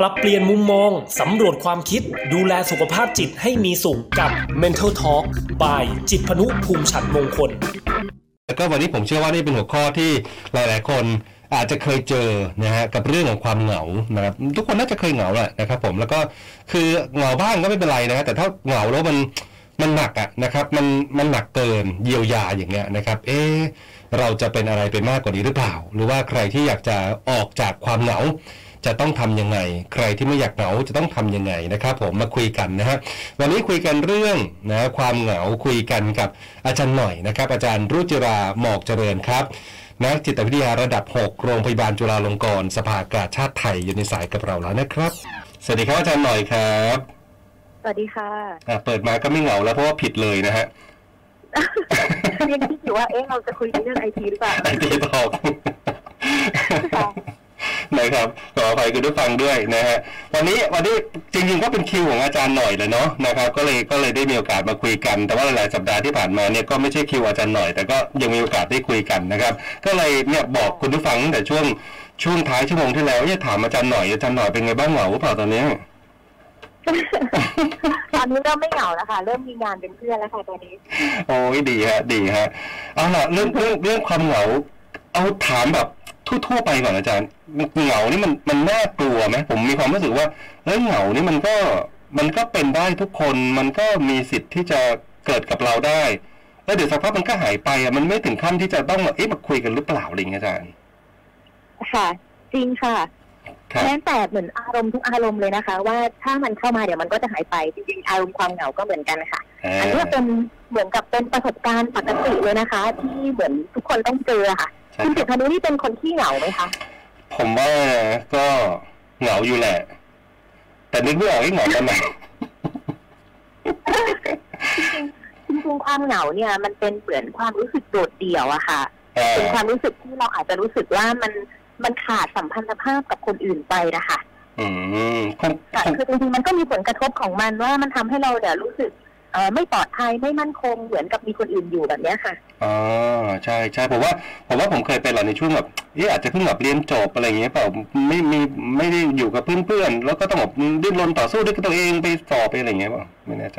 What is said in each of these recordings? ปรับเปลี่ยนมุมมองสำรวจความคิดดูแลสุขภาพจิตให้มีสุขกับ Mental Talk by จิตพนุภูมิฉันมงคลแล้วก็วันนี้ผมเชื่อว่านี่เป็นหัวข้อที่หลายๆคนอาจจะเคยเจอนะฮะกับเรื่องของความเหงานะครับทุกคนน่าจะเคยเหงาแหละนะครับผมแล้วก็คือเหงาบ้างก็ไม่เป็นไรนะฮะแต่ถ้าเหงาแล้วมันหนักอ่ะนะครับมันหนักเกินเยียวยาอย่างเงี้ยนะครับเราจะเป็นอะไรไปมากกว่านี้หรือเปล่าหรือว่าใครที่อยากจะออกจากความเหงาจะต้องทำยังไงใครที่ไม่อยากเหงาจะต้องทำยังไงนะครับผมมาคุยกันนะฮะวันนี้คุยกันเรื่องนะความเหงาคุยกันกับอาจารย์หน่อยนะครับอาจารย์รุจิราหมอกเจริญครับนักจิตวิทยาระดับ6โรงพยาบาลจุฬาลงกรณ์สภากาชาดไทยอยู่ในสายกับเราแล้วนะครับสวัสดีครับอาจารย์หน่อยครับสวัสดีค่ะเปิดมาก็ไม่เหงาแล้วเพราะว่าผิดเลยนะฮะยังคิดอยู่ว่าเราจะคุยเรื่อง IT หรือเปล่า IT ตอบนะครับขออภัยคุณผู้ฟังด้วยนะฮะวันนี้จริงๆก็เป็นคิวของอาจารย์หน่อยแหละเนาะนะครับก็เลยได้มีโอกาสมาคุยกันแต่ว่าหลายสัปดาห์ที่ผ่านมาเนี่ยก็ไม่ใช่คิวอาจารย์หน่อยแต่ก็ยังมีโอกาสได้คุยกันนะครับก็เลยเนี่ยบอกคุณผู้ฟังแต่ช่วงท้ายชั่วโมงที่แล้วจะถามอาจารย์หน่อยเป็นไงบ้างเหงาหรือเปล่าตอนนี้ตอนนี้เริ่มไม่เหงาแล้วค่ะเริ่มมีงานเป็นเพื่อนแล้วค่ะตอนนี้โอ้ยดีฮะเอาล่ะเรื่องความเหงาเอาถามแบบทั่วไปก่อนอาจารย์เหงานี่มันน่ากลัวไหมผมมีความรู้สึกว่าเหงานี่มันก็เป็นได้ทุกคนมันก็มีสิทธิ์ที่จะเกิดกับเราได้แล้วเดี๋ยวสักพักมันก็หายไปอ่ะมันไม่ถึงขั้นที่จะต้องมาคุยกันหรือเปล่าอะไรอย่างเงี้ยอาจารย์ค่ะจริงค่ะแม้แต่เหมือนอารมณ์ทุกอารมณ์เลยนะคะว่าถ้ามันเข้ามาเดี๋ยวมันก็จะหายไปจริงๆอารมณ์ความเหงาก็เหมือนกันค่ะอันนี้เป็นเหมือนกับเป็นประสบการณ์ปกติเลยนะคะที่เหมือนทุกคนต้องเจอค่ะคุณจิตพนุนี่เป็นคนที่เหงาไหมคะผมว่าก็เหงาอยู่แหละแต่นึกไม่ออกว่าเหงาตอนไหนจริงความเหงาเนี่ยมันเป็นเหมือนความรู้สึกโดดเดี่ยวอะค่ะเป็นความรู้สึกที่เราอาจจะรู้สึกว่ามันขาดสัมพันธภาพกับคนอื่นไปนะคะคือจริงๆมันก็มีผลกระทบของมันว่ามันทำให้เราเนี่ยรู้สึกไม่ปลอดภัยไม่มั่นคงเหมือนกับมีคนอื่นอยู่แบบนี้ค่ะอ๋อใช่ใช่ผมว่าผมเคยเป็นหลายในช่วงแบบอาจจะเพิ่งแบบเรียนจบอะไรอย่างเงี้ยเปล่าไม่ได้อยู่กับเพื่อนๆแล้วก็ต้องแบบดิ้นรนต่อสู้ด้วยตัวเองไปสอบไปอะไรอย่างเงี้ยเปล่าไม่แน่ใจ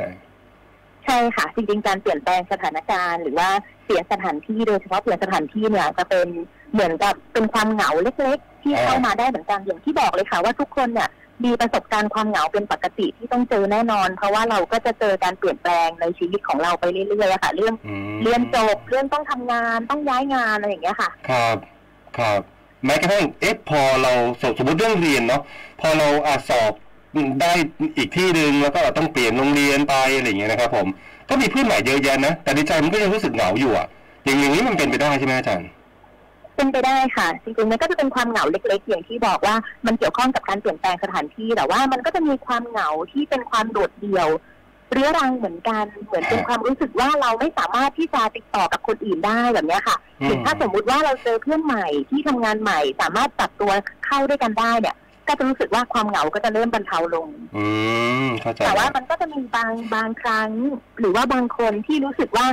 ใช่ค่ะจริงๆการเปลี่ยนแปลงสถานการณ์หรือว่าเปลี่ยนสถานที่โดยเฉพาะเปลี่ยนสถานที่เนี่ยจะเป็นเหมือนกับเป็นความเหงาเล็กๆที่เข้ามาได้เหมือนกันอย่างที่บอกเลยค่ะว่าทุกคนเนี่ยมีประสบการณ์ความเหงาเป็นปกติที่ต้องเจอแน่นอนเพราะว่าเราก็จะเจอการเปลี่ยนแปลงในชีวิตของเราไปเรื่อยๆค่ะเรื่องเรียนจบเรื่องต้องทำงานต้องย้ายงานอะไรอย่างเงี้ยค่ะครับแม้กระทั่งพอเราสมมติเรื่องเรียนเนาะพอเราสอบได้อีกที่นึงแล้วก็ต้องเปลี่ยนโรงเรียนไปอะไรอย่างเงี้ยนะครับผมก็มีเพื่อนใหม่เยอะแยะนะแต่ในใจมันก็ยังรู้สึกเหงาอยู่อ่ะอย่างนี้มันเป็นไปได้ใช่ไหมอาจารย์เป็นไปได้ค่ะจริงๆมันก็จะเป็นความเหงาเล็กๆอย่างที่บอกว่ามันเกี่ยวข้องกับการเปลี่ยนแปลงสถานที่แต่ว่ามันก็จะมีความเหงาที่เป็นความโดดเดี่ยวเรื้อรังเหมือนกันเหมือนเป็นความรู้สึกว่าเราไม่สามารถที่จะติดต่อกับคนอื่นได้แบบนี้ค่ะถึงถ้าสมมุติว่าเราเจอเพื่อนใหม่ที่ทำงานใหม่สามารถปรับตัวเข้าด้วยกันได้เนี่ยก็จะรู้สึกว่าความเหงาก็จะเริ่มบรรเทาลงแต่ว่ามันก็จะมีบางครั้งหรือว่าบางคนที่รู้สึกว่า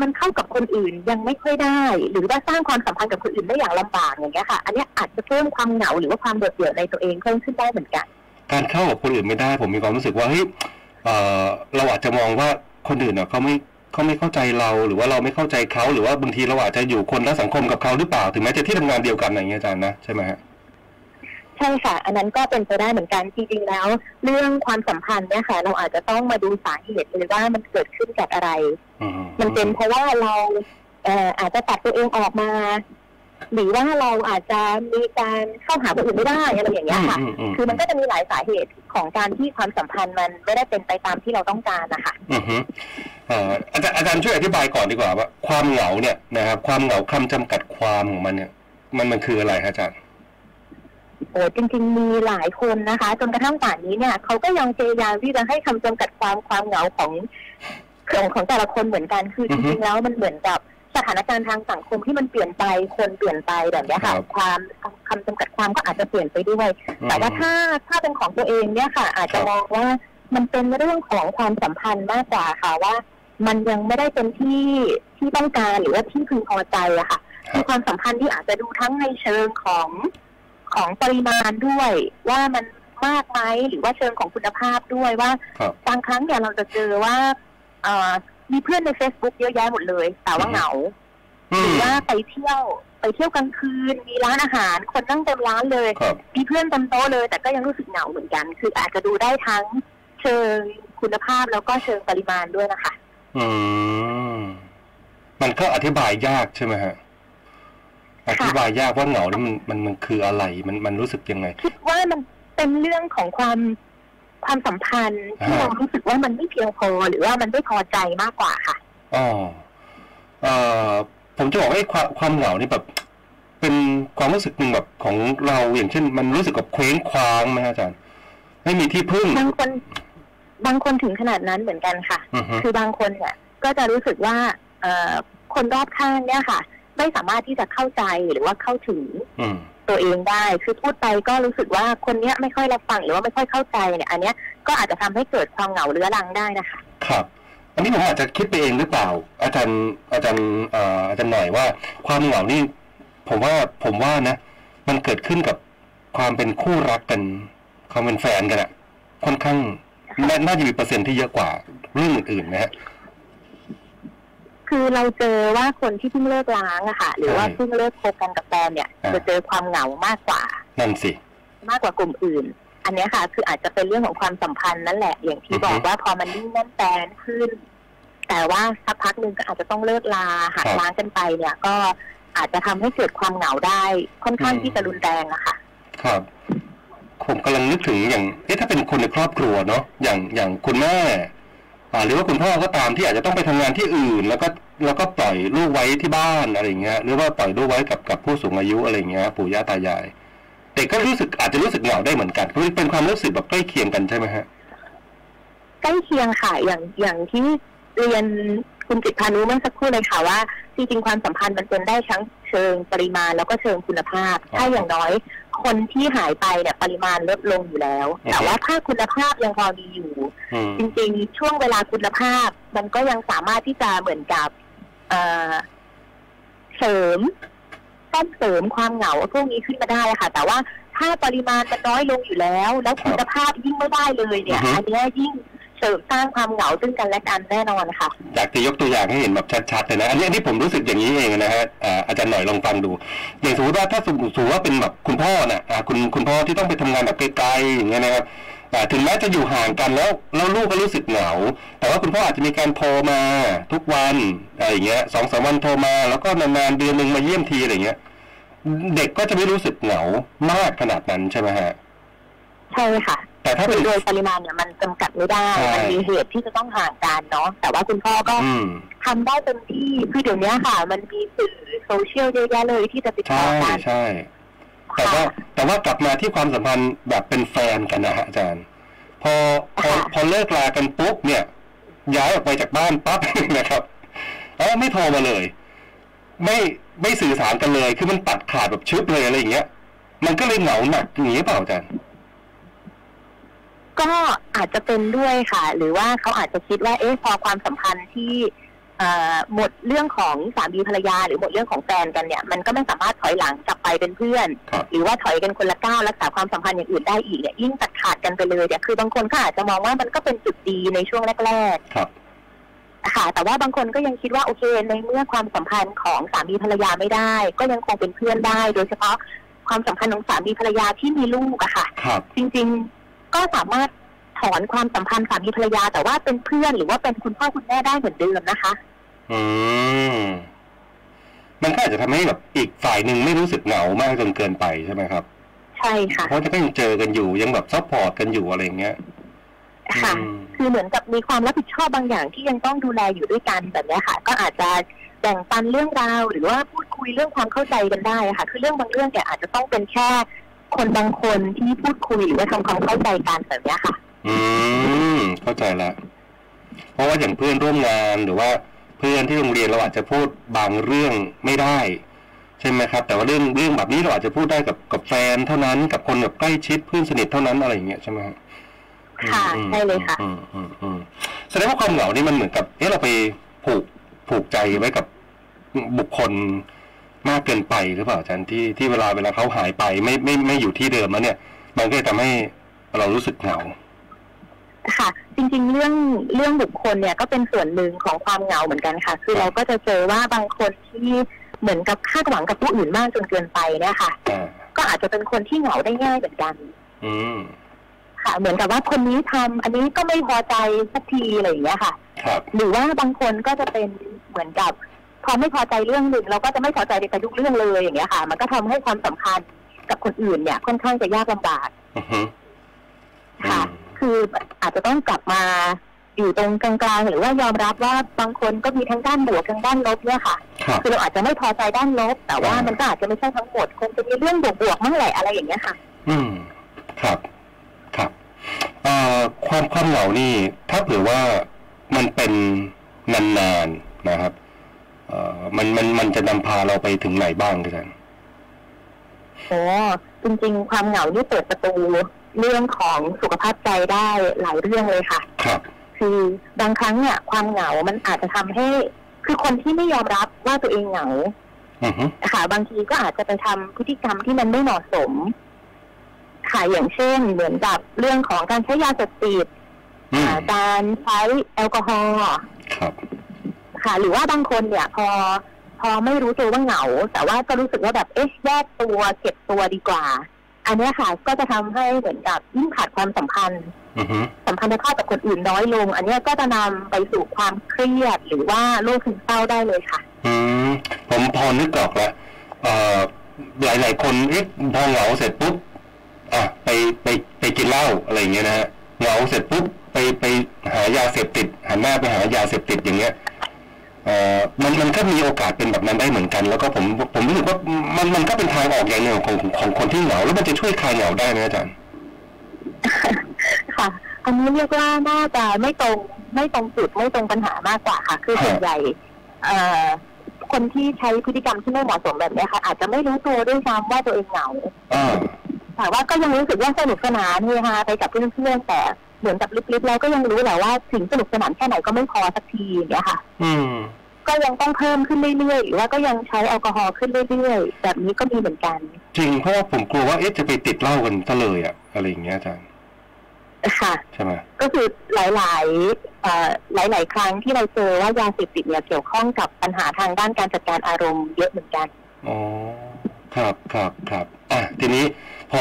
มันเข้ากับคนอื่นยังไม่ค่อยได้หรือว่าสร้างความสัมพันธ์กับคนอื่นได้อย่างลำบากอย่างเงี้ยค่ะอันนี้อาจจะเพิ่มความเหงาหรือว่าความโดดเดี่ยวในตัวเองเพิ่มขึ้นได้เหมือนกันการเข้ากับคนอื่นไม่ได้ผมมีความรู้สึกว่าเราอาจจะมองว่าคนอื่นเขาไม่เข้าใจเราหรือว่าเราไม่เข้าใจเขาหรือว่าบางทีเราอาจจะอยู่คนละสังคมกับเขาหรือเปล่าถึงแม้จะที่ทำงานเดียวกันอะไรเงี้ยอาจารย์นะใช่ไหมฮะใช่ค่ะอันนั้นก็เป็นไปได้เหมือนกันจริงๆแล้วเรื่องความสัมพันธ์เนี่ยค่ะเราอาจจะต้องมาดูสาเหตุเลยว่ามันเกิดขึ้นจากอะไรมันเป็นเพราะว่าเราอาจจะตัดตัวเองออกมาหรือว่าเราอาจจะมีการเข้าหาคนอื่นไม่ได้อะไรอย่างเงี้ยค่ะคือมันก็จะมีหลายสาเหตุของการที่ความสัมพันธ์มันไม่ได้เป็นไปตามที่เราต้องการนะคะอาจารย์ช่วยอธิบายก่อนดีกว่าว่าความเหงาเนี่ยนะครับความเหงาคำจำกัดความของมันเนี่ยมันคืออะไรอาจารย์โอ้จริงๆมีหลายคนนะคะจนกระทั่งป่านนี้เนี่ยเขาก็ยังพยายามที่จะให้คำจำกัดความเหงาของแต่ละคนเหมือนกันคือจริงๆแล้วมันเหมือนกับสถานการณ์ทางสังคมที่มันเปลี่ยนไปคนเปลี่ยนไปแบบนี้ค่ะความคำจำกัดความก็อาจจะเปลี่ยนไปด้วยแต่ว่าถ้าเป็นของตัวเองเนี่ยค่ะอาจจะมองว่ามันเป็นเรื่องของความสัมพันธ์มากกว่าค่ะว่ามันยังไม่ได้เป็นที่ต้องการหรือว่าที่พึงพอใจอะค่ะมีความสัมพันธ์ที่อาจจะดูทั้งในเชิงของ ของปริมาณด้วยว่ามันมากไหมหรือว่าเชิงของคุณภาพด้วยว่าบางครั้งเนี่ยเราจะเจอว่ามีเพื่อนใน Facebook เยอะแยะหมดเลยแต่ว่าเหงาหรือว่าไปเที่ยวกลางคืนมีร้านอาหารคนนั่งเต็มร้านเลยมีเพื่อนเต็มโต๊ะเลยแต่ก็ยังรู้สึกเหงาเหมือนกันคืออาจจะดูได้ทั้งเชิงคุณภาพแล้วก็เชิงปริมาณด้วยนะคะมันก็อธิบายยากใช่ไหมฮะอธิบายยากว่าเหงาเนี่ยมันคืออะไรมันรู้สึกยังไงคิดว่ามันเป็นเรื่องของความสัมพันธ์ที่เรารู้สึกว่ามันไม่เพียงพอหรือว่ามันไม่พอใจมากกว่าค่ะอ๋อผมจะบอกว่าความเหงานี่แบบเป็นความรู้สึกหนึ่งแบบของเราอย่างเช่นมันรู้สึกกับเคว้งคว้างไหมอาจารย์ไม่มีที่พึ่งบางคนถึงขนาดนั้นเหมือนกันค่ะคือบางคนเนี่ยก็จะรู้สึกว่าคนรอบข้างเนี่ยค่ะไม่สามารถที่จะเข้าใจหรือว่าเข้าถึงตัวเองได้คือพูดไปก็รู้สึกว่าคนเนี้ยไม่ค่อยรับฟังหรือว่าไม่ค่อยเข้าใจเนี่ยอันเนี้ยก็อาจจะทำให้เกิดความเหงาเรื้อรังได้นะคะครับอันนี้ผมอาจจะคิดไปเองหรือเปล่าอาจารย์หน่อยว่าความเหงานี่ผมว่านะมันเกิดขึ้นกับความเป็นคู่รักกันความเป็นแฟนกันอะค่อนข้างน่าจะมีเปอร์เซ็นต์ที่เยอะกว่าเรื่องอื่นๆนะฮะคือเราเจอว่าคนที่เพิ่งเลิกล้างอะค่ะหรือว่าเพิ่งเลิกคบกันกับแฟนเนี่ยจะเจอความเหงามากกว่านั่นสิมากกว่ากลุ่มอื่นอันนี้ค่ะคืออาจจะเป็นเรื่องของความสัมพันธ์นั่นแหละอย่างที่บอกว่าพอมันนิ่งแน่นแฟนขึ้นแต่ว่าสักพักหนึ่งก็อาจจะต้องเลิกลาหักล้างกันไปเนี่ยก็อาจจะทำให้เกิดความเหงาได้ค่อนข้างที่จะรุนแรงอะค่ะครับผมกำลังนึกถึงอย่างถ้าเป็นคนในครอบครัวเนาะอย่างคุณแม่หรือว่าคุณพ่อก็ตามที่อาจจะต้องไปทำงานที่อื่นแล้วก็ปล่อยลูกไว้ที่บ้านอะไรอย่างเงี้ยหรือว่าปล่อยลูกไว้กับผู้สูงอายุอะไรอย่างเงี้ยปู่ย่าตายายเด็กก็อาจจะรู้สึกเหงาได้เหมือนกันเป็นความรู้สึกแบบใกล้เคียงกันใช่ไหมฮะใกล้เคียงค่ะอย่างที่เรียนคุณจิตพานุเมื่อสักครู่เลยค่ะว่าจริงๆความสัมพันธ์มันเป็นได้ทั้งเชิงปริมาณแล้วก็เชิงคุณภาพถ้าอย่างน้อยคนที่หายไปเนี่ยปริมาณลดลงอยู่แล้วแต่ว่าถ้าคุณภาพยังพอดีอยู่จริงๆช่วงเวลาคุณภาพมันก็ยังสามารถที่จะเหมือนกับเสริมความเหงาพวกนี้ขึ้นมาได้ค่ะแต่ว่าถ้าปริมาณมันน้อยลงอยู่แล้วแล้วคุณภาพยิ่งไม่ได้เลยเนี่ยอันนี้ยิ่งเสริมสร้างความเหงาซึ่งกันและกันแน่นอนค่ะอยากจะยกตัวอย่างให้เห็นแบบชัดๆเลยนะอันนี้ที่ผมรู้สึกอย่างนี้เองนะฮะอาจารย์หน่อยลองฟังดูอย่างสมมติว่าถ้าสมมติว่าเป็นแบบคุณพ่อน่ะคุณพ่อที่ต้องไปทำงานแบบไกลๆอย่างเงี้ยนะครับถึงแม้จะอยู่ห่างกันแล้วลูกก็รู้สึกเหงาแต่ว่าคุณพ่ออาจจะมีการโทรมาทุกวันอะไรอย่างเงี้ย2-3 วันโทรมาแล้วก็นานๆเดือนหนึ่งมาเยี่ยมทีอะไรเงี้ยเด็กก็จะไม่รู้สึกเหงามากขนาดนั้นใช่ไหมฮะใช่ค่ะแต่ถ้าโดยปริมาณเนี่ยมันจำกัดไม่ได้มันมีเหตุที่จะต้องห่างกันเนาะแต่ว่าคุณพ่อก็ทำได้เต็มที่คือเดี๋ยวนี้ค่ะมันมีสื่อโซเชียลเยอะแยะเลยที่จะติดต่อกันใช่แต่ว่ากลับมาที่ความสัมพันธ์แบบเป็นแฟนกันนะฮะอาจารย์พอเลิกลากันปุ๊บเนี่ยย้ายออกไปจากบ้านปั๊บนะครับไม่โทรมาเลยไม่สื่อสารกันเลยคือมันตัดขาดแบบชุบเลยอะไรอย่างเงี้ยมันก็เลยเหงาหนักอย่างนี้เปล่าอาจารย์ก็อาจจะเป็นด้วยค่ะหรือว่าเขาอาจจะคิดว่าพอความสัมพันธ์ที่หมดเรื่องของสามีภรรยาหรือหมดเรื่องของแฟนกันเนี่ยมันก็ไม่สามารถถอยหลังกลับไปเป็นเพื่อนหรือว่าถอยกันคนละก้าวรักษาความสัมพันธ์อย่างอื่นได้อีกเนี่ยยิ่งตัดขาดกันไปเลยเนี่ยคือบางคนก็อาจจะมองว่ามันก็เป็นจุดดีในช่วงแรกๆค่ะแต่ว่าบางคนก็ยังคิดว่าโอเคในเมื่อความสัมพันธ์ของสามีภรรยาไม่ได้ก็ยังคงเป็นเพื่อนได้โดยเฉพาะความสัมพันธ์ของสามีภรรยาที่มีลูกอะค่ะจริงๆก็สามารถถอนความสัมพันธ์สามีภรรยาแต่ว่าเป็นเพื่อนหรือว่าเป็นคุณพ่อคุณแม่ได้เหมือนเดิมนะคะมันก็อาจจะทำให้แบบอีกฝ่ายหนึ่งไม่รู้สึกเหงามากจนเกินไปใช่ไหมครับใช่ค่ะเพราะจะก็ยังเจอกันอยู่ยังแบบซัพพอร์ตกันอยู่อะไรเงี้ยค่ะคือเหมือนกับมีความรับผิดชอบบางอย่างที่ยังต้องดูแลอยู่ด้วยกันแบบนี้ค่ะก็อาจจะแบ่งปันเรื่องราวหรือว่าพูดคุยเรื่องความเข้าใจกันได้ค่ะคือเรื่องบางเรื่องเนี่ยอาจจะต้องเป็นแค่คนบางคนที่พูดคุยหรือว่าทำความเข้าใจกันแบบนี้ค่ะเข้าใจละเพราะว่าอย่างเพื่อนร่วมงานหรือว่าเพื่อนที่โรงเรียนเราอาจจะพูดบางเรื่องไม่ได้ใช่ไหมครับแต่ว่าเรื่องแบบนี้เราอาจจะพูดได้กับแฟนเท่านั้นกับคนแบบใกล้ชิดเพื่อนสนิทเท่านั้นอะไรอย่างเงี้ยใช่ไหมค่ะใช่เลยค่ะแสดงว่าความเหงานี่มันเหมือนกับเราไปผูกใจไว้กับบุคคล มากเกินไปหรือเปล่าอาจารย์ที่เวลาเขาหายไปไม่อยู่ที่เดิมแล้วเนี่ยมันก็จะทำให้เรารู้สึกเหงาค่ะจริงๆเรื่องบุคคลเนี่ยก็เป็นส่วนหนึ่งของความเหงาเหมือนกันค่ะคือเราก็จะเจอว่าบางคนที่เหมือนกับคาดหวังกับผู้อื่นมากจนเกินไปเนี่ยค่ะก็อาจจะเป็นคนที่เหงาได้ง่ายเหมือนกันค่ะเหมือนกับว่าคนนี้ทำอันนี้ก็ไม่พอใจสักทีอะไรอย่างเงี้ยค่ะหรือว่าบางคนก็จะเป็นเหมือนกับพอไม่พอใจเรื่องหนึ่งเราก็จะไม่พอใจในทุกเรื่องเลยอย่างเงี้ยค่ะมันก็ทำให้ความสัมพันธ์กับคนอื่นเนี่ยค่อนข้างจะยากลำบากค่ะคืออาจจะต้องกลับมาอยู่ตรงกลางๆหรือว่ายอมรับว่าบางคนก็มีทั้งด้านบวกทั้งด้านลบเนี่ยค่ะคือเราอาจจะไม่พอใจด้านลบแต่ว่ามันก็อาจจะไม่ใช่ทั้งหมดคงจะมีเรื่องบวกๆมั่งแหละอะไรอย่างเงี้ยค่ะครับครับความเหงานี่ถ้าเผื่อว่ามันเป็นนานๆนะครับมันจะนำพาเราไปถึงไหนบ้างกันโอ้จริงๆความเหงาที่เปิดประตูเรื่องของสุขภาพใจได้หลายเรื่องเลยค่ะครับคือบางครั้งเนี่ยความเหงามันอาจจะทำให้คือคนที่ไม่ยอมรับว่าตัวเองเหงาค่ะบางทีก็อาจจะไปทำพฤติกรรมที่มันไม่เหมาะสมค่ะอย่างเช่นเหมือนกับเรื่องของการใช้ยาเสพติดการใช้แอลกอฮอล์ค่ะหรือว่าบางคนเนี่ยพอไม่รู้ตัวว่าเหงาแต่ว่าก็รู้สึกว่าแบบแยกตัวเก็บตัวดีกว่าอันนี้ค่ะก็จะทำให้เหมือนกับยิ่งขาดความสัมพันธ์ในครอบครัวกับคนอื่นน้อยลงอันนี้ก็จะนำไปสู่ความเครียดหรือว่าโรคซึมเศร้าได้เลยค่ะผมพอนึกออกแล้วหลายคนพอเหงาเสร็จปุ๊บไปกินเหล้าอะไรอย่างเงี้ยนะฮะเหงาเสร็จปุ๊บไปหายาเสพติดหันหน้าไปหายาเสพติดอย่างเงี้ยมันก็มีโอกาสเป็นแบบนั้นได้เหมือนกันแล้วก็ผมรู้สึกว่ามันก็เป็นทางออกอย่างหนึ่งของคนที่เหงาแล้วมันจะช่วยคลายเหงาได้ไหมอาจารย์ค่ะอันนี้เรียกว่าน่าจะไม่ตรงจุดไม่ตรงปัญหามากกว่าค่ะคือส่วนใหญ่คนที่ใช้พฤติกรรมที่ไม่เหมาะสมแบบนี้ค่ะอาจจะไม่รู้ตัวด้วยซ้ำว่าตัวเองเหงาแต่ว่าก็ยังรู้สึกว่าสนุกสนานเลยค่ะไปกับเพื่อนๆแต่เหมือนกับลึกๆแล้วก็ยังรู้แหละว่าถึงสนุกสนานแค่ไหนก็ไม่พอสักทีอย่างเงี้ยค่ะก็ยังต้องเพิ่มขึ้นเรื่อยๆหรือว่าก็ยังใช้แอลกอฮอล์ขึ้นเรื่อยๆแบบนี้ก็มีเหมือนกันจริงเพราะว่าผมกลัวว่าจะไปติดเหล้ากันซะเลยอะไรอย่างเงี้ยอาจารย์ค่ะใช่ไหมก็คือหลายครั้งที่เราเจอว่ายาเสพติดเนี่ยเกี่ยวข้องกับปัญหาทางด้านการจัดการอารมณ์เยอะเหมือนกันอ๋อครับทีนี้พ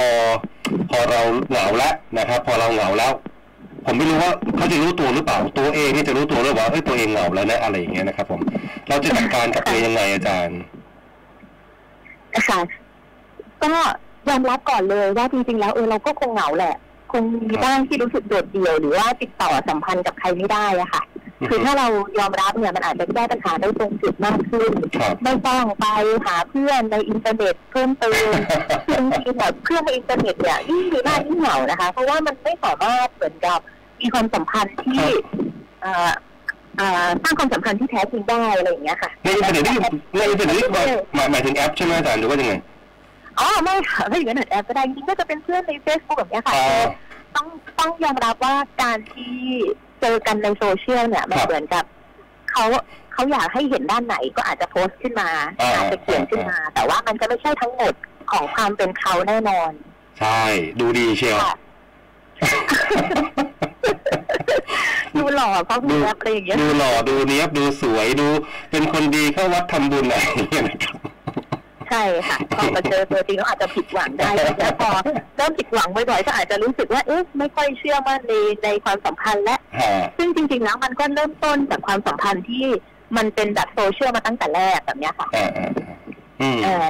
อเราเหงาแล้วนะครับพอเราเหงาแล้วผมไม่รู้ว่าเขาจะรู้ตัวหรือเปล่าตัวเองนี่จะรู้ตัวหรือเปล่าตัวเองเหงาแล้วนะอะไรอย่างเงี้ยนะครับผมเราจะจัดการกับตัวยังไงอาจารย์ค่ะก็ยอมรับก่อนเลยว่าจริงๆแล้วเราก็คงเหงาแหละคงมีบ้างที่รู้สึกโดดเดี่ยวหรือว่าติดต่อสัมพันธ์กับใครไม่ได้อะค่ะคือถ้าเรายอมรับเนี่ยมันอาจจะแก้ปัญหาได้ตรงจุดมากขึ้นไม่ต้องไปหาเพื่อนในอินเทอร์เน็ตเพิ่มเติมซึ่งทีแบบเพื่อนในอินเทอร์เน็ตเนี่ยยิ่งมีหน้ายิ่งเหงานะคะเพราะว่ามันไม่สามารถเหมือนกับมีความสัมพันธ์ที่สร้างความสัมพันธ์ที่แท้จริงได้อะไรอย่างเงี้ยค่ะในอินเทอร์เน็ตนี่หมายถึงแอปใช่ไหมอาจารย์หรือว่ายังไงอ๋อไม่ค่ะไม่ถึงขนาดแอปก็ได้จริงก็จะเป็นเพื่อนใน Facebook แบบนี้ค่ะต้องยอมรับว่าการที่เจอกันในโซเชียลเนี่ยมันเหมือนกับเขาอยากให้เห็นด้านไหนก็อาจจะโพสต์ขึ้นมาอาจจะเขียนขึ้นมาแต่ว่ามันจะไม่ใช่ทั้งหมดของความเป็นเขาแน่นอนใช่ดูดีเชียวดูหล่อเขาดูเนี้ยอะไรอย่างเงี้ยดูหล่อดูเนี้ยดูสวยดูเป็นคนดีเข้าวัดทำบุญอะไรอย่างเงี้ยนะครับใช่ค่ะพอมาเจอตัวจริงก็อาจจะผิดหวังได้แล้วพอเริ่มผิดหวังบ่อยๆก็อาจจะรู้สึกว่าไม่ค่อยเชื่อมั่นในความสัมพันธ์และซึ่งจริงๆแล้วมันก็เริ่มต้นจากความสัมพันธ์ที่มันเป็นแบบโซเชียลมาตั้งแต่แรกแบบนี้ค่ะ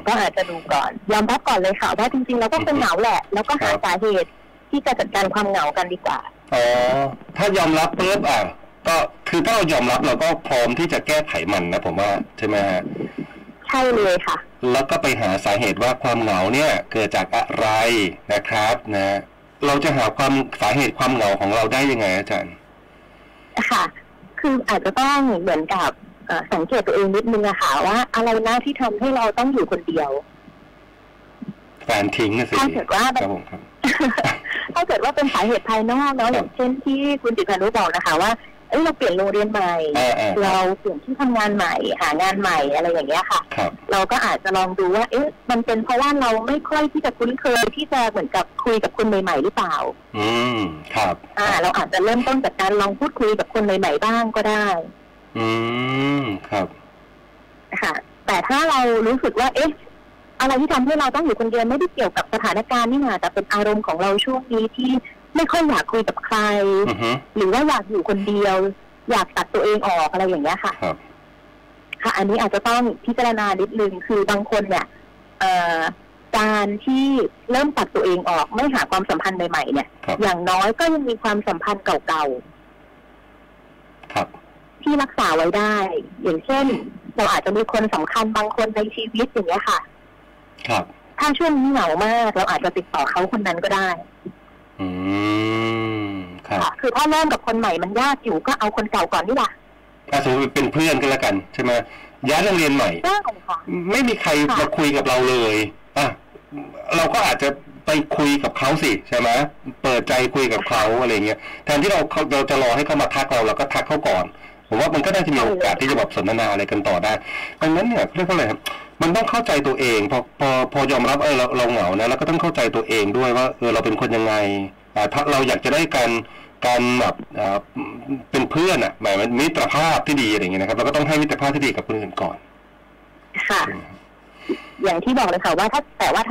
ก็อาจจะดูก่อนยอมรับก่อนเลยค่ะว่าจริงๆเราก็เป็นเหงาแหละแล้วก็หาสาเหตุที่จะจัดการความเหงากันดีกว่าอ๋อถ้ายอมรับปุ๊บก็คือถ้าเรายอมรับเราก็พร้อมที่จะแก้ไขมันนะผมว่าใช่ไหมฮะใช่เลยค่ะแล้วก็ไปหาสาเหตุว่าความเหงาเนี่ยเกิดจากอะไรนะครับนะเราจะหาความสาเหตุความเหงาของเราได้ยังไงอาจารย์ค่ะคืออาจจะต้องเหมือนกับสังเกตตัวเองนิดนึงนะคะว่าอะไรนะที่ทำให้เราต้องอยู่คนเดียวแฟนทิ้งสิถ้าเกิดว่าเป็นสาเหตุภายนอกเนาะอย่างเช่นที่คุณจิตพานุบอกนะคะว่า เราเปลี่ยนโรงเรียนใหม่เราเปลี่ยนที่ทำงานใหม่หางานใหม่อะไรอย่างเงี้ยค่ะเราก็อาจจะลองดูว่าเอ๊ะมันเป็นเพราะว่าเราไม่ค่อยที่จะคุ้นเคยที่จะเหมือนกับคุยกับคนใหม่ๆหรือเปล่าครับเราอาจจะเริ่มต้นจากการลองพูดคุยกับคนใหม่ๆบ้างก็ได้ครับค่ะแต่ถ้าเรารู้สึกว่าเอ๊ะอะไรที่ทำให้เราต้องอยู่คนเดียวไม่ได้เกี่ยวกับสถานการณ์นี่นะแต่เป็นอารมณ์ของเราช่วงนี้ที่ไม่ค่อยอยากคุยกับใครหรือว่าอยากอยู่คนเดียวอยากตัดตัวเองออกอะไรอย่างเงี้ยค่ะค่ะอันนี้อาจจะต้องพิจารณานิดนึงคือบางคนเนี่ยการที่เริ่มตัดตัวเองออกไม่หาความสัมพันธ์ใหม่ๆเนี่ยอย่างน้อยก็ยังมีความสัมพันธ์เก่าๆที่รักษาไว้ได้อย่างเช่นเราอาจจะมีคนสำคัญบางคนในชีวิตอย่างเงี้ยค่ะถ้าช่วงนี้เหงามากเราอาจจะติดต่อเขาคนนั้นก็ได้คือถ้าเริ่มกับคนใหม่มันยากอยู่ก็เอาคนเก่าก่อนนี่แหละถ้าสมมติเป็นเพื่อนกันละกันใช่ไหมย้ายโรงเรียนใหม่ไม่มีใครมาคุยกับเราเลยอ่ะเราก็อาจจะไปคุยกับเขาสิใช่ไหมเปิดใจคุยกับเขาอะไรเงี้ยแทนที่เราจะรอให้เขามาทักเราเราก็ทักเขาก่อนผมว่ามันก็ได้ที่มีโอกาสที่จะแบบสนทนาอะไรกันต่อได้ดังนั้นเนี่ยเรื่องอะไรครับมันต้องเข้าใจตัวเองพอ ยอมรับเราเหงานะแล้วก็ต้องเข้าใจตัวเองด้วยว่าเราเป็นคนยังไงถ้าเราอยากจะได้การแบบเป็นเพื่อนอ่ะหมายมิตรภาพที่ดีอะไรอย่างเงี้ยนะครับเราก็ต้องให้มิตรภาพที่ดีกับคนอื่นก่อนค่ะอย่างที่บอกเลยค่ะว่าถ้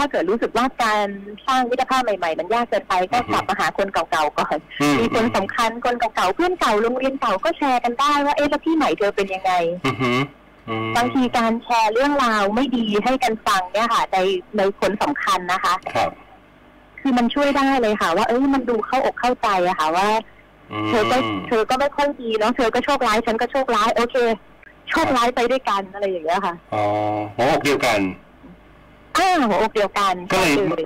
าเกิดรู้สึกว่าการสร้างมิตรภาพใหม่ๆมันยากเกินไปก็กลับมาหาคนเก่าๆก่อนมีคนสำคัญคนเก่าๆเพื่อนเก่าโรงเรียนเก่าก็แชร์กันได้ว่าแล้วที่ใหม่เธอเป็นยังไงบางทีการแชร์เรื่องราวไม่ดีให้กันฟังเนี่ยค่ะในคนสำคัญนะคะคือมันช่วยได้เลยค่ะว่ามันดูเข้าอกเข้าใจอะค่ะว่าเธอก็ไม่ค่อยดีเนาะเธอก็โชคร้ายฉันก็โชคร้ายโอเคโชคร้ายไปด้วยกันอะไรอย่างเงี้ยค่ะหัวอกเดียวกันหัวอกเดียวกัน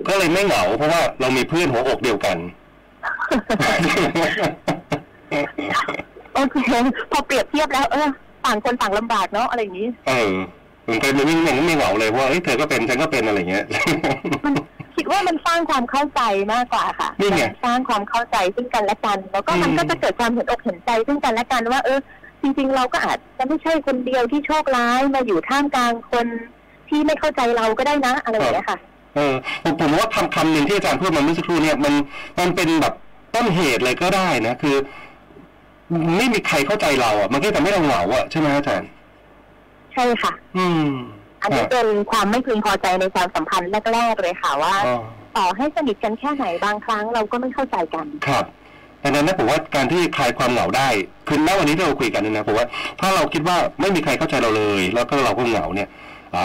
ก็เลยไม่เหงาเพราะว่าเรามีเพื่อนหัวอกเดียวกันโอเคพอเปรียบเทียบแล้วต่างคนต่างลำบากเนาะอะไรอย่างนี้มันเป็นไม่เหงาไม่เหงาเลยเพราะว่าเธอก็เป็นฉันก็เป็นอะไรเงี้ยคิดว่ามันสร้างความเข้าใจมากกว่าค่ะสร้างความเข้าใจซึ่งกันและกันแล้วก็มันก็จะเกิดความเห็นอกเห็นใจซึ่งกันและกันว่าจริงๆเราก็อาจจะไม่ใช่คนเดียวที่โชคร้ายมาอยู่ท่ามกลางคนที่ไม่เข้าใจเราก็ได้นะอะไรอย่างเงี้ยค่ะผมว่าคำหนึ่งที่อาจารย์พูดมาเมื่อสักครู่เนี่ยมันเป็นแบบต้นเหตุเลยก็ได้นะคือไม่มีใครเข้าใจเราอ่ะมันก็จะไม่เราเหงาอ่ะใช่ไหมอาจารย์ใช่ค่ะอันนี้เป็นความไม่พึงพอใจในความสัมพันธ์แรกๆเลยค่ะว่าต่อให้สนิทกันแค่ไหนบางครั้งเราก็ไม่เข้าใจกันครับดังนั้นนะผมว่าการที่คลายความเหงาได้คือณวันนี้ที่เราคุยกันเนี่ยนะผมว่าถ้าเราคิดว่าไม่มีใครเข้าใจเราเลยแล้วก็เราก็เหงาเนี่ย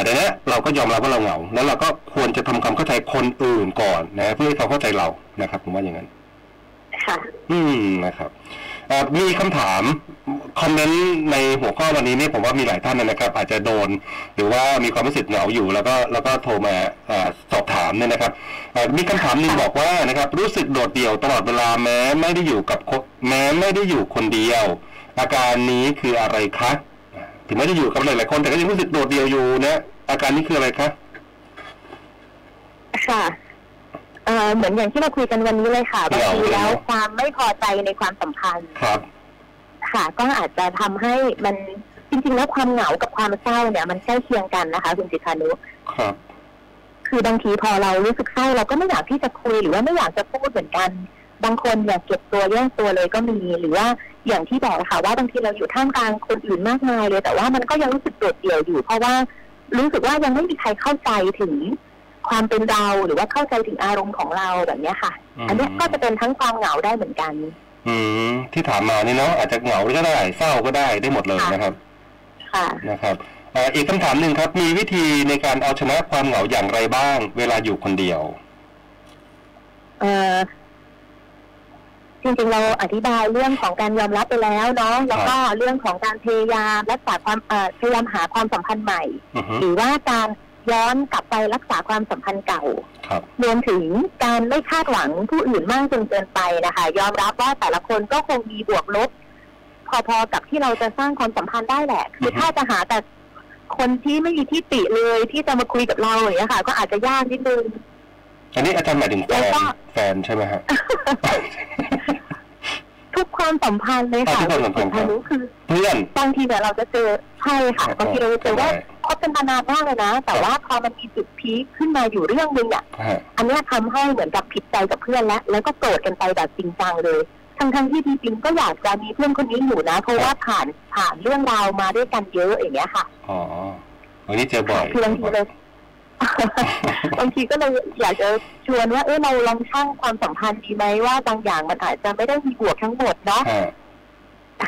ดังนั้นเราก็ยอมรับว่าเราเหงาแล้วเราก็ควรจะทำความเข้าใจคนอื่นก่อนนะเพื่อให้เขาเข้าใจเรานะครับผมว่าอย่างนั้นค่ะนะครับมีคำถามคอมเมนต์ในหัวข้อวันนี้เนี่ยผมว่ามีหลายท่านนะครับอาจจะโดนหรือว่ามีความรู้สึกเหงาอยู่แล้วก็โทรมาสอบถามเนี่ยนะครับมีคำถามหนึ่งบอกว่านะครับรู้สึกโดดเดี่ยวตลอดเวลาแม้ไม่ได้อยู่คนเดียวอาการนี้คืออะไรคะถึงแม้จะอยู่กับหลายๆคนแต่ก็ยังรู้สึกโดดเดี่ยวอยู่นะอาการนี้คืออะไรคะค่ะเหมือนอย่างที่เราคุยกันวันนี้เลยค่ะบางทีแล้วความไม่พอใจในความสัมพันธ์ค่ะก็อาจจะทำให้มันจริงๆแล้วความเหงากับความเศร้าเนี่ยมันใกล้เคียงกันนะคะคุณจิตานุคือบางทีพอเรารู้สึกเศร้าเราก็ไม่อยากที่จะคุยหรือว่าไม่อยากจะพูดเหมือนกันบางคนอยากเก็บตัวแยกตัวเลยก็มีหรือว่าอย่างที่บอกค่ะว่าบางทีเราอยู่ท่ามกลางคนอื่นมากมายเลยแต่ว่ามันก็ยังรู้สึกโดดเดี่ยวอยู่เพราะว่ารู้สึกว่ายังไม่มีใครเข้าใจถึงความเป็นเราหรือว่าเข้าใจถึงอารมณ์ของเราแบบนี้ค่ะอันนี้ก็จะเป็นทั้งความเหงาได้เหมือนกันที่ถามมานี่เนาะอาจจะเหงาก็ได้เศร้าก็ได้หมดเลยนะครับค่ะนะครับอีกคำถามหนึ่งครับมีวิธีในการเอาชนะความเหงาอย่างไรบ้างเวลาอยู่คนเดียวจริงๆเราอธิบายเรื่องของการยอมรับไปแล้วเนาะแล้วก็เรื่องของการพยายามรักษาความพยายามหาความสัมพันธ์ใหม่หรือว่าการย้อนกลับไปรักษาความสัมพันธ์เก่ารวมถึงการไม่คาดหวังผู้อื่นมากจนเกินไปนะคะยอมรับว่าแต่ละคนก็คงมีบวกลบพอๆกับที่เราจะสร้างความสัมพันธ์ได้แหละคือถ้าจะหาแต่คนที่ไม่มีที่ติเลยที่จะมาคุยกับเราอย่างนี้ค่ะก็อาจจะยากนิดนึงอันนี้อาจารย์หมายถึงแฟนใช่ไหมฮะ ทุกความสัมพันธ์เลยค่ะความสัมพันธ์คือเพื่อนบางทีเนี่ยเราจะเจอใช่ค่ะบางทีเราเจอว่าเขาเป็นมานานมากเลยนะแต่ว่าพอมันมีจุดพีคขึ้นมาอยู่เรื่องนึงเนี่ยอันนี้ทำให้เหมือนกับผิดใจกับเพื่อนแล้วก็โกรธกันไปแบบจริงจังเลยทั้งที่จริงๆก็อยากจะมีเพื่อนคนนี้อยู่นะเพราะว่าผ่านเรื่องราวมาด้วยกันเยอะอย่างเงี้ยค่ะอ๋อวันนี้เจอบ่อยบางทีก็เลยอยากจะชวนว่าเราลองชั่งความสัมพันธ์ดีไหมว่าบางอย่างมันอาจจะไม่ได้มีบวกทั้งหมดเนาะ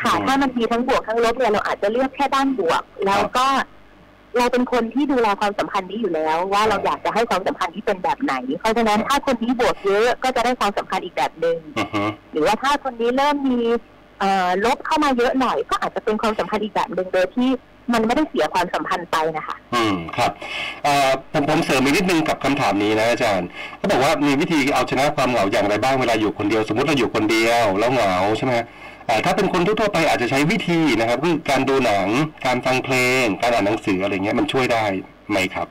ค่ะถ้ามันมีทั้งบวกทั้งลบเนี่ยเราอาจจะเลือกแค่ด้านบวกแล้วก็เราเป็นคนที่ดูแลความสัมพันธ์นี้อยู่แล้วว่าเราอยากจะให้ความสัมพันธ์ที่เป็นแบบไหนเพราะฉะนั้นถ้าคนนี้บวกเยอะก็จะได้ความสัมพันธ์อีกแบบหนึ่งหรือว่าถ้าคนนี้เริ่มมีลบเข้ามาเยอะหน่อยก็อาจจะเป็นความสัมพันธ์อีกแบบหนึ่งโดยที่มันไม่ได้เสียความสัมพันธ์ไปนะคะครับผมเสริมอีกนิดนึงกับคำถามนี้นะอาจารย์เขาบอกว่ามีวิธีเอาชนะความเหงาอย่างไรบ้างเวลาอยู่คนเดียวสมมติเราอยู่คนเดียวแล้วเหงาใช่ไหมถ้าเป็นคนทั่วไปอาจจะใช้วิธีนะครับคือการดูหนังการฟังเพลงการอ่านหนังสืออะไรเงี้ยมันช่วยได้ไหมครับ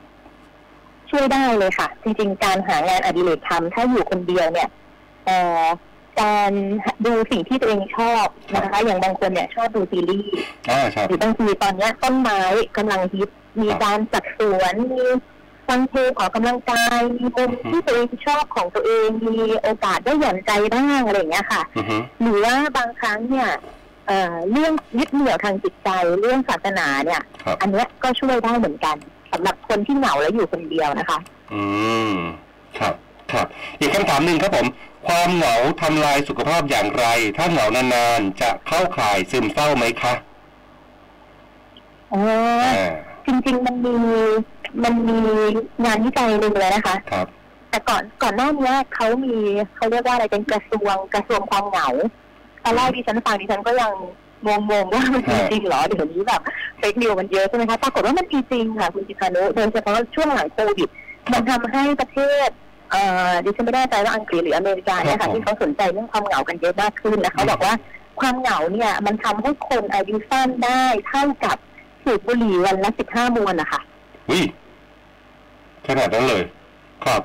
ช่วยได้เลยค่ะจริงๆการหางานอดิเรกทำถ้าอยู่คนเดียวเนี่ยการดูสิ่งที่ตัวเองชอบนะคะอย่างบางคนเนี่ยชอบดูซีรีส์หรือบางทีตอนนี้ต้นไม้กำลังฮิตมีการจัดสวนมีฟังเพลงออกกำลังกายมีมุมที่ตัวเองชอบของตัวเองมีโอกาสได้หย่อนใจบ้างอะไรอย่างเงี้ยค่ะหรือว่าบางครั้งเนี่ยเรื่องยึดเหนี่ยวทางจิตใจเรื่องศาสนาเนี่ยอันนี้ก็ช่วยได้เหมือนกันสำหรับคนที่เหงาและอยู่คนเดียวนะคะครับอีกคำถามหนึ่งครับผมความเหงาทำลายสุขภาพอย่างไรถ้าเหงานานๆจะเข้าข่ายซึมเศร้าไหมคะจริงๆมันมีงานวิจัยหนึ่งเลยนะคะครับแต่ก่อนหน้านี้เขาเรียกว่าอะไรเป็นกระทรวงความเหงาตอนแรกดิฉันก็ยังงงว่ามันจริงหรอเดี๋ยวนี้แบบเฟคนิวมันเยอะใช่ไหมคะปรากฏว่ามันจริงค่ะคุณจิตานุโดยเฉพาะช่วงหลังโควิดมันทำให้ประเทศดิฉันไม่แน่ใจว่าอังกฤษหรืออเมริกาเนี่ยค่ะที่เขาสนใจเรื่องความเหงากันเยอะมากขึ้นนะเขาบอกว่าความเหงาเนี่ยมันทำให้คนอายุสั้นได้เท่ากับสูบบุหรี่วันละ15 มวนนะคะวิ่งขนาดนั้นเลยครับ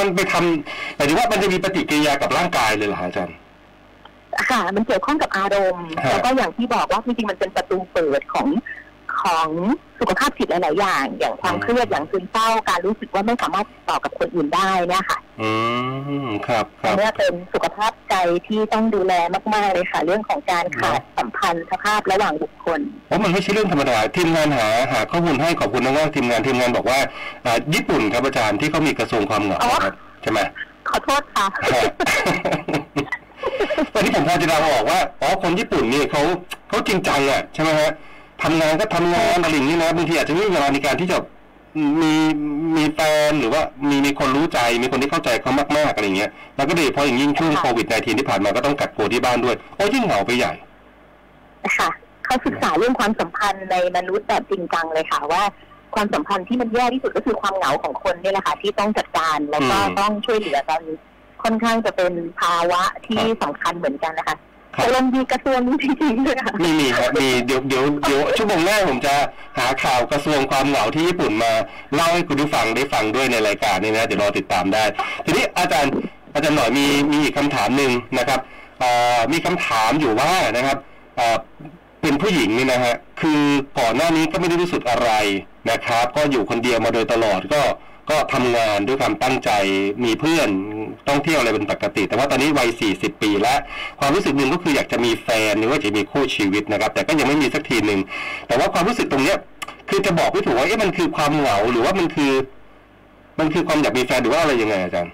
มันไปทำแต่ว่ามันจะมีปฏิกิริยากับร่างกายเลยเหรออาจารย์ค่ะมันเกี่ยวข้องกับอารมณ์แล้วก็อย่างที่บอกว่าจริงๆมันเป็นประตูเปิดของสุขภาพจิตหลายๆอย่างอย่างความเครียดอย่างซึมเศร้าการรู้สึกว่าไม่สามารถติดต่อกับคนอื่นได้เนี่ยค่ะครับเนี่ยเป็นสุขภาพใจที่ต้องดูแลมากๆเลยค่ะเรื่องของการขาดสัมพันธภาพระหว่างบุคคลเพราะมันไม่ใช่เรื่องธรรมดาทีมงานหาข้อมูลให้ขอบคุณนะว่าทีมงานบอกว่าญี่ปุ่นครับอาจารย์ที่เขามีกระทรวงความเหงาใช่ไหมขอโทษค่ะตอนนี้ผมพอจะบอกว่าคนญี่ปุ่นนี่เขาจริงใจอ่ะใช่ไหมฮะทำงานก็ทำงานอะไรอย่างนี้นะบางทีอาจจะไม่มีเวลาในการที่จะมีแฟนหรือว่ามีคนรู้ใจมีคนที่เข้าใจเขามากๆอะไรอย่างเงี้ยแล้วก็โดยเฉพาะอย่างยิ่งช่วงโควิด-19 ที่ผ่านมาก็ต้องกักตัวที่บ้านด้วยยิ่งเหงาไปใหญ่ค่ะเขาศึกษาเรื่องความสัมพันธ์ในมนุษย์แบบจริงจังเลยค่ะว่าความสัมพันธ์ที่มันแย่ที่สุดก็คือความเหงาของคนนี่แหละค่ะที่ต้องจัดการแล้วก็ต้องช่วยเหลือกันค่อนข้างจะเป็นภาวะที่สำคัญเหมือนกันนะคะอารมณ์ดีกระทรวงจริงๆด้วยค่ะมีครับมีเดี๋ยวชั่วโมงหน้าผมจะหาข่าวกระทรวงความเหงาที่ญี่ปุ่นมาเล่าให้คุณผู้ฟังได้ฟังด้วยในรายการนี้นะเดี๋ยวรอติดตามได้ทีนี้อาจารย์หน่อยมีอีกคำถามหนึ่งนะครับมีคำถามอยู่ว่านะครับเป็นผู้หญิงนี่นะฮะคือก่อนหน้านี้ก็ไม่ได้รู้สึกอะไรนะครับก็อยู่คนเดียวมาโดยตลอดก็ทำงานด้วยความตั้งใจมีเพื่อนต้องเที่ยวอะไรเป็นปกติแต่ว่าตอนนี้วัย40 ปีแล้วความรู้สึกหนึ่งก็คืออยากจะมีแฟนหรือว่าจะมีคู่ชีวิตนะครับแต่ก็ยังไม่มีสักทีหนึ่งแต่ว่าความรู้สึกตรงเนี้ยคือจะบอกไม่ถูกว่ามันคือความเหงาหรือว่ามันคือความอยากมีแฟนหรือว่าอะไรยังไงอาจารย์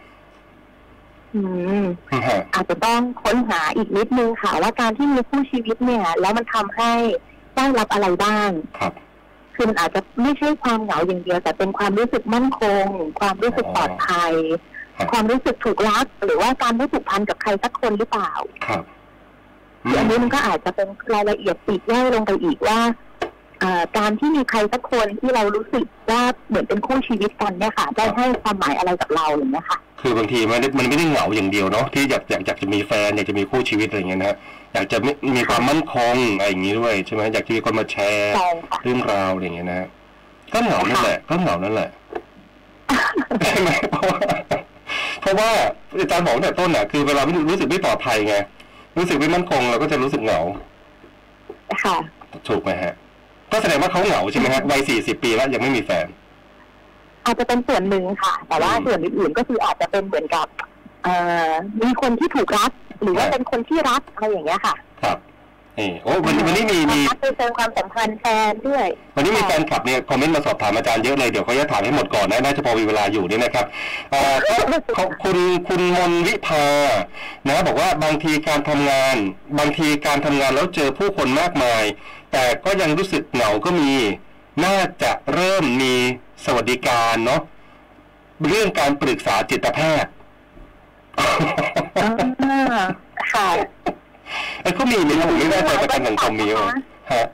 อาจจะต้องค้นหาอีกนิดนึงค่ะว่าการที่มีคู่ชีวิตเนี่ยแล้วมันทำให้ได้รับอะไรบ้างครับคือมันอาจจะไม่ใช่ความเหงาอย่างเดียวแต่เป็นความรู้สึกมั่นคงความรู้สึกปลอดภัยความรู้สึกถูกรักหรือว่าการไม่ผูกพันกับใครสักคนหรือเปล่าครับอันนี้มันก็อาจจะเป็นรายละเอียดปลีกย่อยลงไปอีกว่าการที่มีใครสักคนที่เรารู้สึกว่าเหมือนเป็นคู่ชีวิตกันเนี่ยค่ะได้ให้ความหมายอะไรกับเราอย่างเงี้ยค่ะคือบางทีมันไม่ได้เหงาอย่างเดียวเนาะที่อยากจะมีแฟนอยากจะมีคู่ชีวิตอะไรอย่างเงี้ยนะอยากจะมีความมั่นคงอะไรอย่างนี้ด้วยใช่ไหมอยากจะมีคนมาแชร์เรื่องราวอะไรอย่างเงี้ยนะก็เหงานั่นแหละใช่ไหมเพราะ เพราะว่าอาจารย์บอกตั้งแต่ต้นน่ะคือเวลารู้สึกไม่ปลอดภัยไงรู้สึกไม่มั่นคงเราก็จะรู้สึกเหงาค่ะถูกไหมฮะก็แสดงว่าเขาเหงาใช่ไหมฮะวัย40 ปีแล้วยังไม่มีแฟนอาจจะเป็นส่วนหนึ่งค่ะแต่ว่าส่วนอื่นๆก็คืออาจจะเป็นเหมือนกับมีคนที่ถูกรักหรือว่าเป็นคนที่รักอะไรอย่างเงี้ยค่ะครับนี่โอ้วันนี้มีไปเจอความสัมพันธ์แฟนด้วยวันนี้มีแฟนคลับเนี่ยคอมเมนต์มาสอบถามอาจารย์เยอะเลยเดี๋ยวเขาจะถามให้หมดก่อนนะน่าจะพอมีเวลาอยู่นี่นะครับคุณมนวิภานะบอกว่าบางทีการทำงานแล้วเจอผู้คนมากมายแต่ก็ยังรู้สึกเหงาก็มีน่าจะเริ่มมีสวัสดิการเนาะเรื่องการปรึกษาจิตแพทย์ค่ะไอ้เขามีนี่ผมไม่ได้ประกันสังคมมีไหมฮะ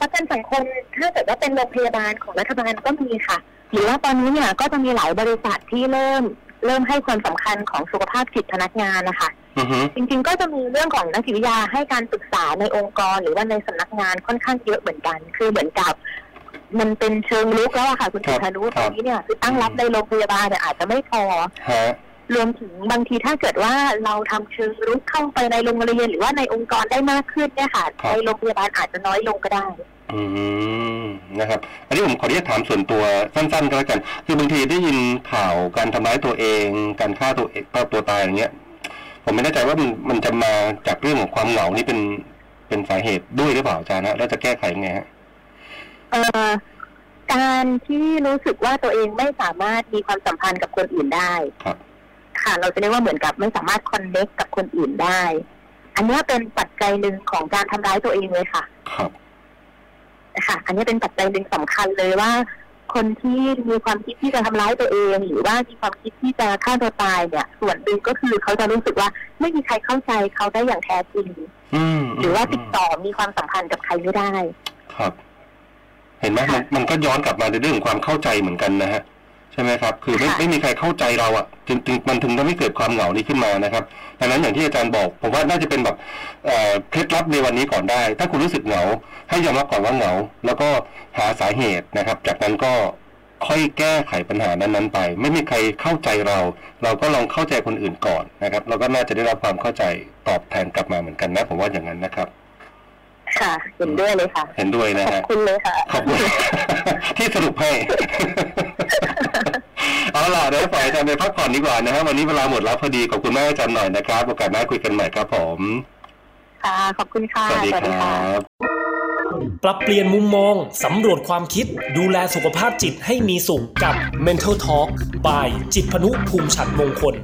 ประกันสังคมถ้าเกิดว่าเป็นโรงพยาบาลของรัฐบาลก็มีค่ะหรือว่าตอนนี้เนี่ยก็จะมีหลายบริษัทที่เริ่มให้ความสำคัญของสุขภาพจิตพนักงานนะคะจริงๆก็จะมีเรื่องของนักจิตวิทยาให้การปรึกษาในองค์กรหรือว่าในสำนักงานค่อนข้างเยอะเหมือนกันคือเหมือนกับมันเป็นเชิงลุกแล้วอะค่ะคุณจิตานุตอนนี้เนี่ยคือตั้งรับในโรงพยาบาลเนี่ยอาจจะไม่พอรวมถึงบางทีถ้าเกิดว่าเราทำเชิงรุกเข้าไปในโรงเรียนหรือว่าในองค์กรได้มากขึ้นเนี่ยค่ะในโรงพยาบาลอาจจะน้อยลงก็ได้นะครับอันนี้ผมขออนุญาตถามส่วนตัวสั้นๆก็แล้วกันคือบางทีได้ยินข่าวการทำร้ายตัวเองการฆ่าตัวเองตัวตายอย่างเงี้ยผมไม่แน่ใจว่ามันจะมาจากเรื่องของความเหงานี่เป็นสาเหตุด้วยหรือเปล่าอาจารย์นะแล้วจะแก้ไขยังไงฮะการที่รู้สึกว่าตัวเองไม่สามารถมีความสัมพันธ์กับคนอื่นได้ค่ะเราจะเรียกว่าเหมือนกับไม่สามารถคอนเนคกับคนอื่นได้อันนี้เป็นปัจจัยหนึ่งของการทำร้ายตัวเองเลยค่ะค่ะอันนี้เป็นปัจจัยหนึ่งสำคัญเลยว่าคนที่มีความคิดที่จะทำร้ายตัวเองหรือว่ามีความคิดที่จะฆ่าตัวตายเนี่ยส่วนหนึ่งก็คือเขาจะรู้สึกว่าไม่มีใครเข้าใจเขาได้อย่างแท้จริงหรือว่าติดต่อมีความสัมพันธ์กับใครไม่ได้ครับเห็นไหมมันก็ย้อนกลับมาในเรื่องของความเข้าใจเหมือนกันนะฮะใช่ไหมครับคือไม่มีใครเข้าใจเราอ่ะถึงทำให้เกิดความเหงานี้ขึ้นมานะครับดังนั้นอย่างที่อาจารย์บอกผมว่าน่าจะเป็นแบบเคล็ดลับในวันนี้ก่อนได้ถ้าคุณรู้สึกเหงาให้ยอมรับก่อนว่าเหงาแล้วก็หาสาเหตุนะครับจากนั้นก็ค่อยแก้ไขปัญหานั้นๆไปไม่มีใครเข้าใจเราเราก็ลองเข้าใจคนอื่นก่อนนะครับเราก็น่าจะได้รับความเข้าใจตอบแทนกลับมาเหมือนกันนะผมว่าอย่างนั้นนะครับค่ะเห็นด้วยเลยค่ะเห็นด้วยนะฮะขอบคุณเลยค่ะขอบคุณที่สรุปให้เอาล่ะเดี๋ยวฝ่ายอาจารย์ไปพักผ่อนดีกว่านะฮะวันนี้เวลาหมดแล้วพอดีขอบคุณมากอาจารย์หน่อยนะครับโอกาสหน้าคุยกันใหม่ครับผมค่ะขอบคุณค่ะสวัสดีครับปรับเปลี่ยนมุมมองสำรวจความคิดดูแลสุขภาพจิตให้มีสุขกับ Mental Talk by จิตพนุภูมิฉันมงคล